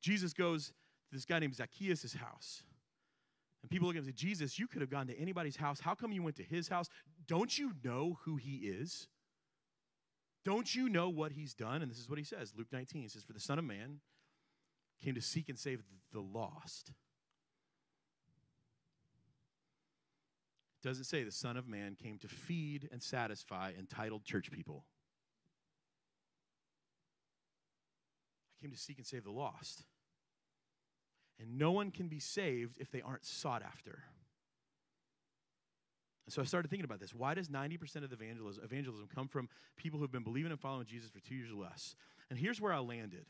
Jesus goes to this guy named Zacchaeus' house. And people look at him and say, Jesus, you could have gone to anybody's house. How come you went to his house? Don't you know who he is? Don't you know what he's done? And this is what he says, Luke 19. He says, for the Son of Man came to seek and save the lost. It doesn't say the Son of Man came to feed and satisfy entitled church people. I came to seek and save the lost. And no one can be saved if they aren't sought after. And so I started thinking about this. Why does 90% of evangelism come from people who've been believing and following Jesus for 2 years or less? And here's where I landed.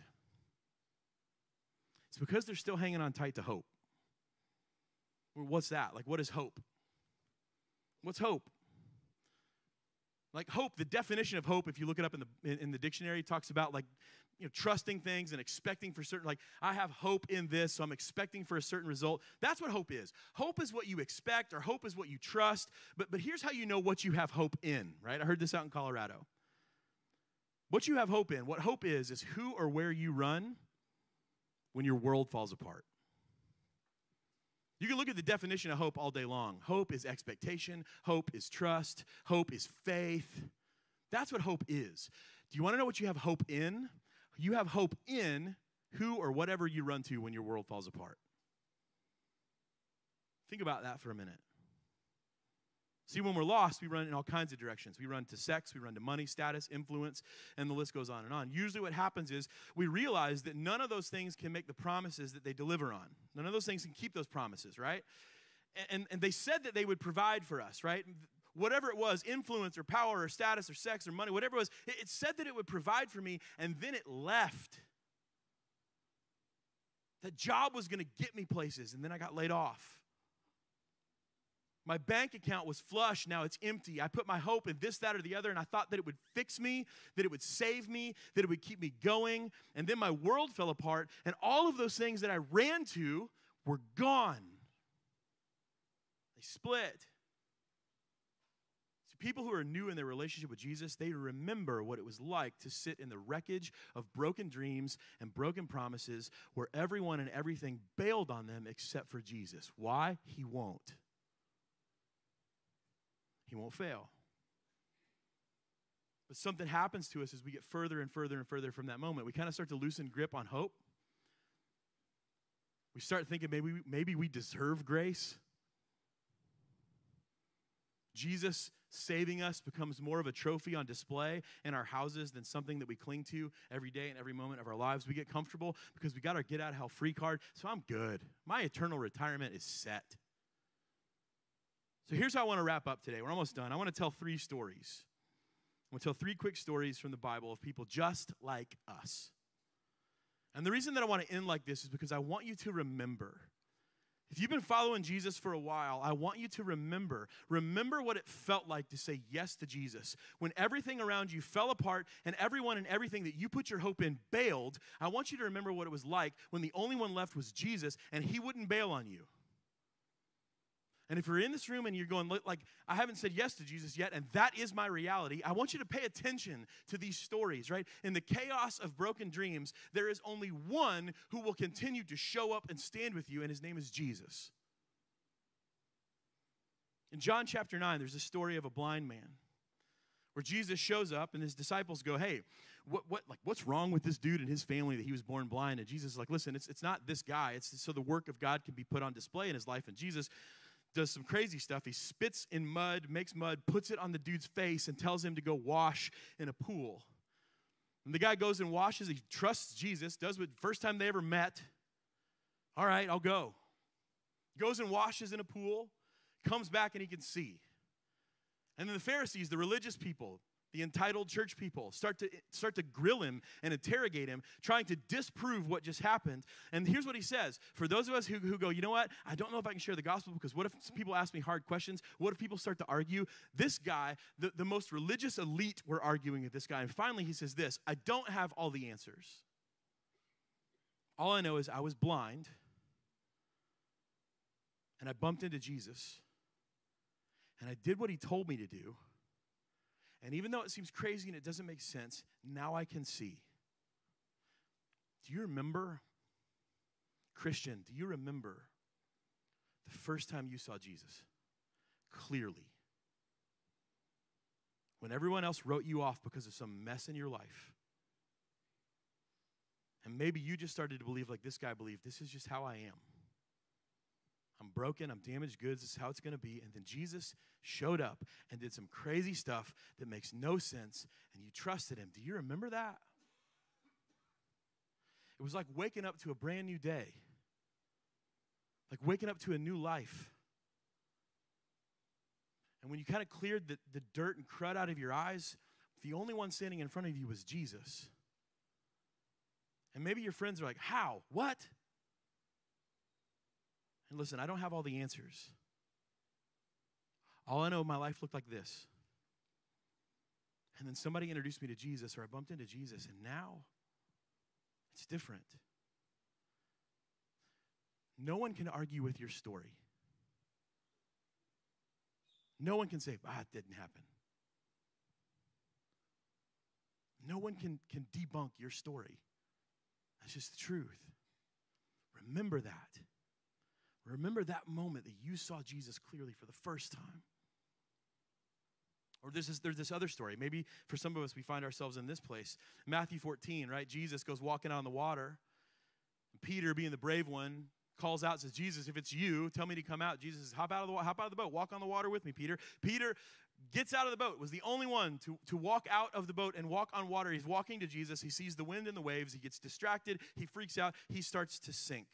It's because they're still hanging on tight to hope. Well, what's that? Like, what is hope? What's hope? Like, hope, the definition of hope, if you look it up in the dictionary, talks about, like, you know, trusting things and expecting for certain, like, I have hope in this, so I'm expecting for a certain result. That's what hope is. Hope is what you expect, or hope is what you trust. But here's how you know what you have hope in, right? I heard this out in Colorado. What you have hope in, what hope is who or where you run when your world falls apart. You can look at the definition of hope all day long. Hope is expectation. Hope is trust. Hope is faith. That's what hope is. Do you want to know what you have hope in? You have hope in who or whatever you run to when your world falls apart. Think about that for a minute. See, when we're lost, we run in all kinds of directions. We run to sex, we run to money, status, influence, and the list goes on and on. Usually what happens is we realize that none of those things can make the promises that they deliver on. None of those things can keep those promises, right? And they said that they would provide for us, right? Whatever it was, influence or power or status or sex or money, whatever it was, it said that it would provide for me, and then it left. That job was going to get me places, and then I got laid off. My bank account was flush, now it's empty. I put my hope in this, that, or the other, and I thought that it would fix me, that it would save me, that it would keep me going. And then my world fell apart, and all of those things that I ran to were gone. They split. So people who are new in their relationship with Jesus, they remember what it was like to sit in the wreckage of broken dreams and broken promises where everyone and everything bailed on them except for Jesus. Why? He won't. He won't fail. But something happens to us as we get further and further and further from that moment. We kind of start to loosen grip on hope. We start thinking maybe we deserve grace. Jesus saving us becomes more of a trophy on display in our houses than something that we cling to every day and every moment of our lives. We get comfortable because we got our get out of hell free card, so I'm good. My eternal retirement is set. So here's how I want to wrap up today. We're almost done. I want to tell three stories. I want to tell three quick stories from the Bible of people just like us. And the reason that I want to end like this is because I want you to remember. If you've been following Jesus for a while, I want you to remember. Remember what it felt like to say yes to Jesus. When everything around you fell apart and everyone and everything that you put your hope in bailed, I want you to remember what it was like when the only one left was Jesus and he wouldn't bail on you. And if you're in this room and you're going, like, I haven't said yes to Jesus yet, and that is my reality, I want you to pay attention to these stories, right? In the chaos of broken dreams, there is only one who will continue to show up and stand with you, and his name is Jesus. In John chapter 9, there's a story of a blind man where Jesus shows up, and his disciples go, hey, what's wrong with this dude and his family that he was born blind? And Jesus is like, listen, it's not this guy. It's so the work of God can be put on display in his life. And Jesus does some crazy stuff. He spits in mud, makes mud, puts it on the dude's face, and tells him to go wash in a pool. And the guy goes and washes. He trusts Jesus, does what first time they ever met. All right, I'll go. Goes and washes in a pool, comes back, and he can see. And then the Pharisees, the religious people, the entitled church people, start to grill him and interrogate him, trying to disprove what just happened. And here's what he says. For those of us who go, you know what, I don't know if I can share the gospel because what if people ask me hard questions? What if people start to argue? This guy, the most religious elite were arguing with this guy. And finally he says this, I don't have all the answers. All I know is I was blind and I bumped into Jesus and I did what he told me to do. And even though it seems crazy and it doesn't make sense, now I can see. Do you remember, Christian, do you remember the first time you saw Jesus clearly? When everyone else wrote you off because of some mess in your life. And maybe you just started to believe like this guy believed, this is just how I am. I'm broken, I'm damaged goods, this is how it's going to be. And then Jesus showed up and did some crazy stuff that makes no sense, and you trusted him. Do you remember that? It was like waking up to a brand new day, like waking up to a new life. And when you kind of cleared the dirt and crud out of your eyes, the only one standing in front of you was Jesus. And maybe your friends are like, how? What? And listen, I don't have all the answers. All I know, my life looked like this. And then somebody introduced me to Jesus, or I bumped into Jesus, and now it's different. No one can argue with your story. No one can say, it didn't happen. No one can debunk your story. That's just the truth. Remember that. Remember that moment that you saw Jesus clearly for the first time. Or there's this other story. Maybe for some of us, we find ourselves in this place. Matthew 14, right? Jesus goes walking on the water. Peter, being the brave one, calls out, says, Jesus, if it's you, tell me to come out. Jesus says, hop out of the boat. Walk on the water with me, Peter. Peter gets out of the boat, was the only one to walk out of the boat and walk on water. He's walking to Jesus. He sees the wind and the waves. He gets distracted. He freaks out. He starts to sink.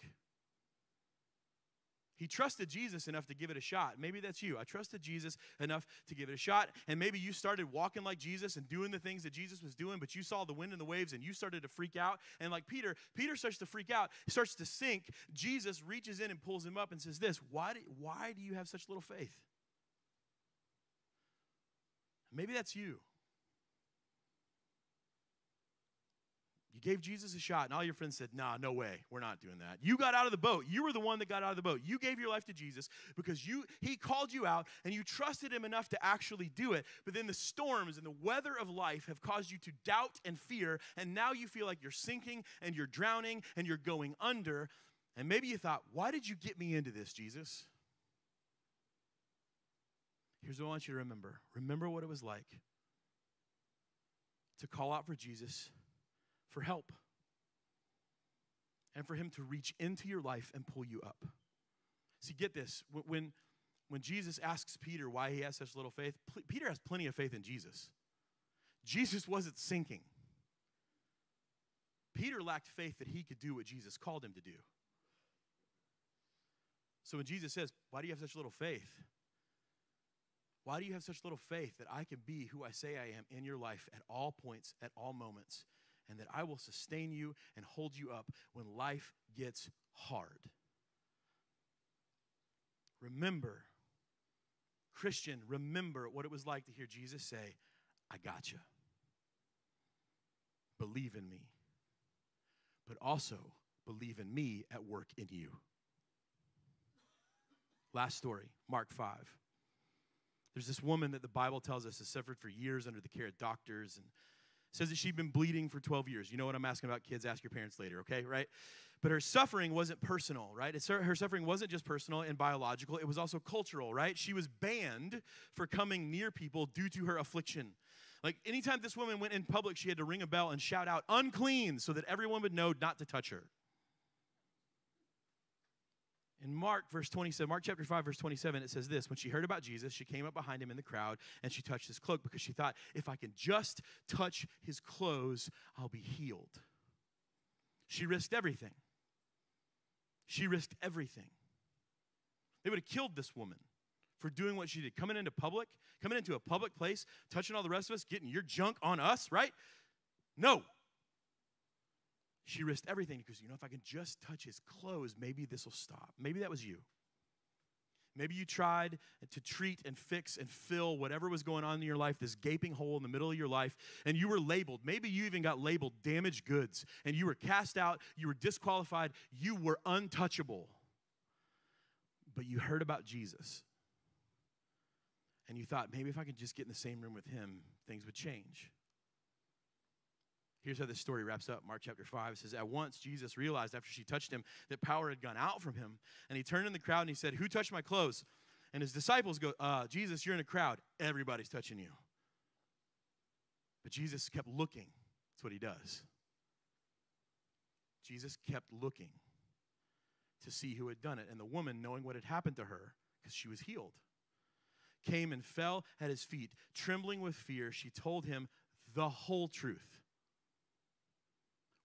He trusted Jesus enough to give it a shot. Maybe that's you. I trusted Jesus enough to give it a shot. And maybe you started walking like Jesus and doing the things that Jesus was doing, but you saw the wind and the waves and you started to freak out. And like Peter starts to freak out, starts to sink. Jesus reaches in and pulls him up and says this, why do you have such little faith? Maybe that's you. You gave Jesus a shot, and all your friends said, nah, no way, we're not doing that. You got out of the boat. You were the one that got out of the boat. You gave your life to Jesus because he called you out, and you trusted him enough to actually do it. But then the storms and the weather of life have caused you to doubt and fear, and now you feel like you're sinking, and you're drowning, and you're going under. And maybe you thought, why did you get me into this, Jesus? Here's what I want you to remember. Remember what it was like to call out for Jesus for help, and for him to reach into your life and pull you up. See, get this. When Jesus asks Peter why he has such little faith, Peter has plenty of faith in Jesus. Jesus wasn't sinking. Peter lacked faith that he could do what Jesus called him to do. So when Jesus says, why do you have such little faith? Why do you have such little faith that I can be who I say I am in your life at all points, at all moments, and that I will sustain you and hold you up when life gets hard? Remember, Christian, remember what it was like to hear Jesus say, I got you. Believe in me, but also believe in me at work in you. Last story, Mark 5. There's this woman that the Bible tells us has suffered for years under the care of doctors, and says that she'd been bleeding for 12 years. You know what I'm asking about, kids? Ask your parents later, okay, right? But her suffering wasn't personal, right? Her suffering wasn't just personal and biological. It was also cultural, right? She was banned for coming near people due to her affliction. Like, anytime this woman went in public, she had to ring a bell and shout out, unclean, so that everyone would know not to touch her. In Mark chapter 5, verse 27, it says this. When she heard about Jesus, she came up behind him in the crowd, and she touched his cloak because she thought, if I can just touch his clothes, I'll be healed. She risked everything. She risked everything. They would have killed this woman for doing what she did, coming into a public place, touching all the rest of us, getting your junk on us, right? No. She risked everything because, if I can just touch his clothes, maybe this will stop. Maybe that was you. Maybe you tried to treat and fix and fill whatever was going on in your life, this gaping hole in the middle of your life, and you were labeled. Maybe you even got labeled damaged goods, and you were cast out, you were disqualified, you were untouchable. But you heard about Jesus, and you thought, maybe if I could just get in the same room with him, things would change. Here's how this story wraps up. Mark chapter 5, it says, at once Jesus realized after she touched him that power had gone out from him. And he turned in the crowd and he said, who touched my clothes? And his disciples go, Jesus, you're in a crowd. Everybody's touching you. But Jesus kept looking. That's what he does. Jesus kept looking to see who had done it. And the woman, knowing what had happened to her, because she was healed, came and fell at his feet. Trembling with fear, she told him the whole truth.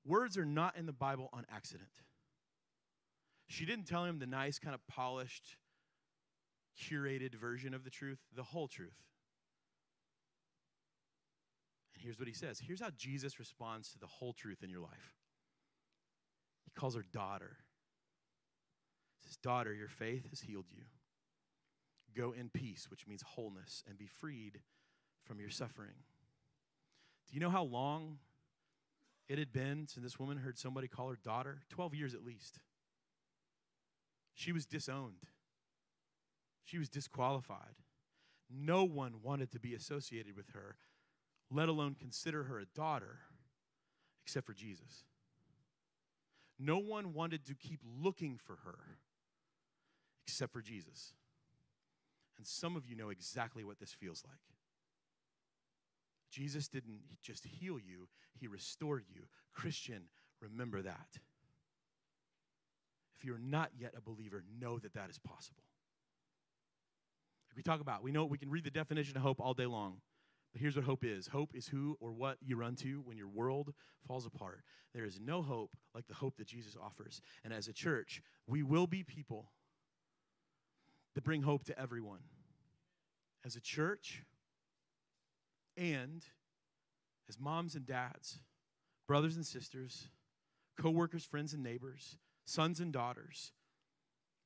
Words are not in the Bible on accident. She didn't tell him the nice, kind of polished, curated version of the truth, the whole truth. And here's what he says. Here's how Jesus responds to the whole truth in your life. He calls her daughter. He says, daughter, your faith has healed you. Go in peace, which means wholeness, and be freed from your suffering. Do you know how long it had been since this woman heard somebody call her daughter? 12 years at least. She was disowned. She was disqualified. No one wanted to be associated with her, let alone consider her a daughter, except for Jesus. No one wanted to keep looking for her, except for Jesus. And some of you know exactly what this feels like. Jesus didn't just heal you, he restored you. Christian, remember that. If you're not yet a believer, know that that is possible. Like we can read the definition of hope all day long, but here's what hope is. Hope is who or what you run to when your world falls apart. There is no hope like the hope that Jesus offers. And as a church, we will be people that bring hope to everyone. As a church, and as moms and dads, brothers and sisters, co-workers, friends and neighbors, sons and daughters,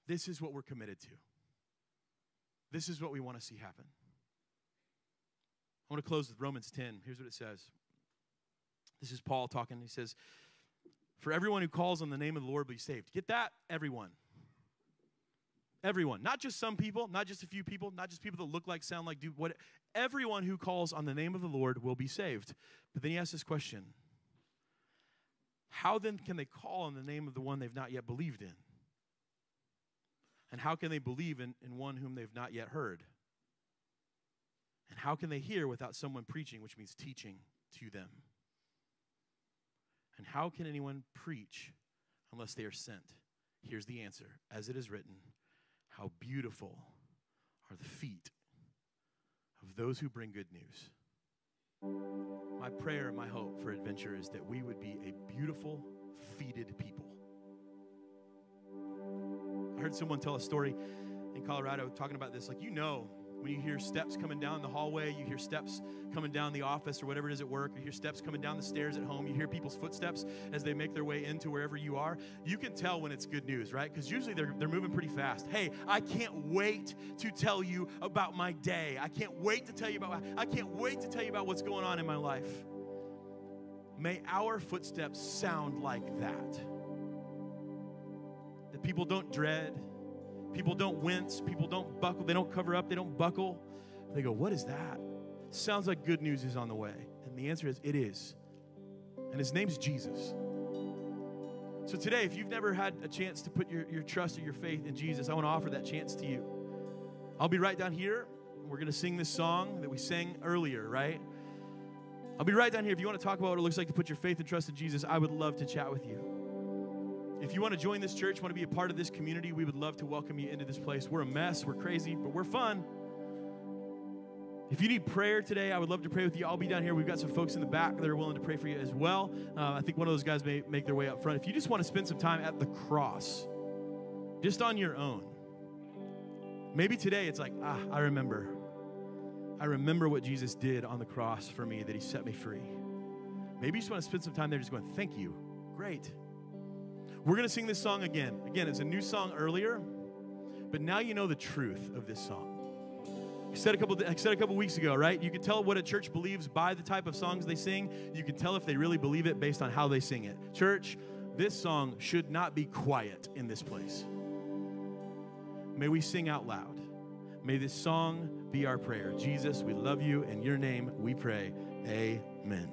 this is what we're committed to. This is what we want to see happen. I I want to close with Romans 10. Here's what it says. This is Paul talking. He says, for everyone who calls on the name of the Lord will be saved. Get that? Everyone. Everyone. Not just some people, not just a few people, not just people that look like, sound like, do what. Everyone who calls on the name of the Lord will be saved. But then he asks this question. How then can they call on the name of the one they've not yet believed in? And how can they believe in one whom they've not yet heard? And how can they hear without someone preaching, which means teaching, to them? And how can anyone preach unless they are sent? Here's the answer. As it is written, how beautiful are the feet of those who bring good news. My prayer and my hope for Adventure is that we would be a beautiful, feeted people. I heard someone tell a story in Colorado talking about this. Like, you know, when you hear steps coming down the hallway, you hear steps coming down the office or whatever it is at work, you hear steps coming down the stairs at home, you hear people's footsteps as they make their way into wherever you are, you can tell when it's good news, right? Because usually they're moving pretty fast. Hey, I can't wait to tell you about my day. I can't wait to tell you about, I can't wait to tell you about what's going on in my life. May our footsteps sound like that. That people don't dread. People don't wince. People don't buckle. They don't cover up. They don't buckle. They go, what is that? Sounds like good news is on the way. And the answer is, it is. And his name's Jesus. So today, if you've never had a chance to put your trust or your faith in Jesus, I want to offer that chance to you. I'll be right down here. We're going to sing this song that we sang earlier, right? I'll be right down here. If you want to talk about what it looks like to put your faith and trust in Jesus, I would love to chat with you. If you want to join this church, want to be a part of this community, we would love to welcome you into this place. We're a mess, we're crazy, but we're fun. If you need prayer today, I would love to pray with you. I'll be down here. We've got some folks in the back that are willing to pray for you as well. I think one of those guys may make their way up front. If you just want to spend some time at the cross, just on your own, maybe today it's like, I remember what Jesus did on the cross for me, that he set me free. Maybe you just want to spend some time there just going, thank you, great. We're going to sing this song again. Again, it's a new song earlier, but now you know the truth of this song. I said a couple weeks ago, right? You can tell what a church believes by the type of songs they sing. You can tell if they really believe it based on how they sing it. Church, this song should not be quiet in this place. May we sing out loud. May this song be our prayer. Jesus, we love you. In your name we pray. Amen.